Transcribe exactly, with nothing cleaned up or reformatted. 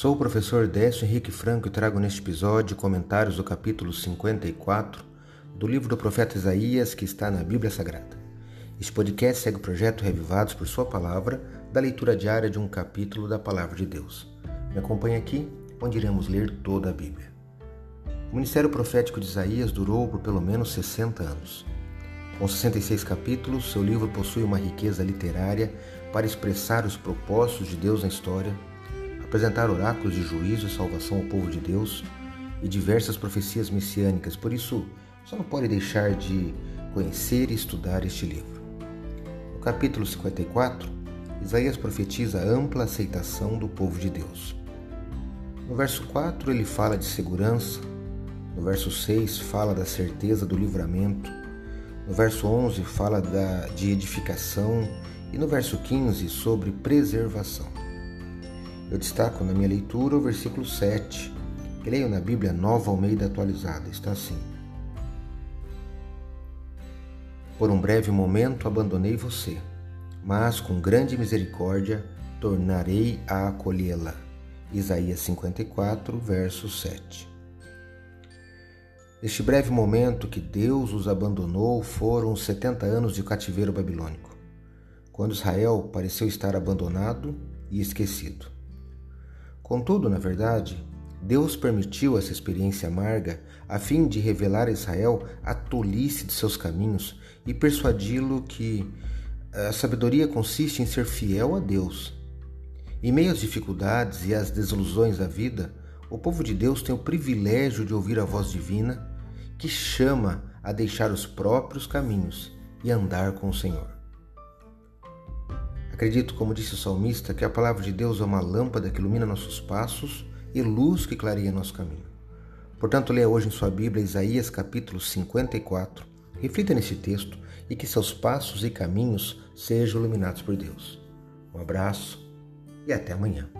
Sou o professor Décio Henrique Franco e trago neste episódio comentários do capítulo cinquenta e quatro do livro do profeta Isaías, que está na Bíblia Sagrada. Este podcast segue o projeto Reavivados por Sua Palavra, da leitura diária de um capítulo da Palavra de Deus. Me acompanhe aqui, onde iremos ler toda a Bíblia. O ministério profético de Isaías durou por pelo menos sessenta anos. Com sessenta e seis capítulos, seu livro possui uma riqueza literária para expressar os propósitos de Deus na história, apresentar oráculos de juízo e salvação ao povo de Deus e diversas profecias messiânicas. Por isso, só não pode deixar de conhecer e estudar este livro. No capítulo cinquenta e quatro, Isaías profetiza a ampla aceitação do povo de Deus. No verso quatro, ele fala de segurança. No verso seis, fala da certeza do livramento. No verso onze, fala da, de edificação. E no verso quinze, sobre preservação. Eu destaco na minha leitura o versículo sete, que leio na Bíblia Nova Almeida Atualizada. Está assim: Por um breve momento abandonei você, mas com grande misericórdia tornarei a acolhê-la. Isaías cinquenta e quatro, verso sete. Neste breve momento que Deus os abandonou foram os setenta anos de cativeiro babilônico, quando Israel pareceu estar abandonado e esquecido. Contudo, na verdade, Deus permitiu essa experiência amarga a fim de revelar a Israel a tolice de seus caminhos e persuadi-lo que a sabedoria consiste em ser fiel a Deus. Em meio às dificuldades e às desilusões da vida, o povo de Deus tem o privilégio de ouvir a voz divina que chama a deixar os próprios caminhos e andar com o Senhor. Acredito, como disse o salmista, que a palavra de Deus é uma lâmpada que ilumina nossos passos e luz que clareia nosso caminho. Portanto, leia hoje em sua Bíblia Isaías capítulo cinquenta e quatro, reflita nesse texto e que seus passos e caminhos sejam iluminados por Deus. Um abraço e até amanhã.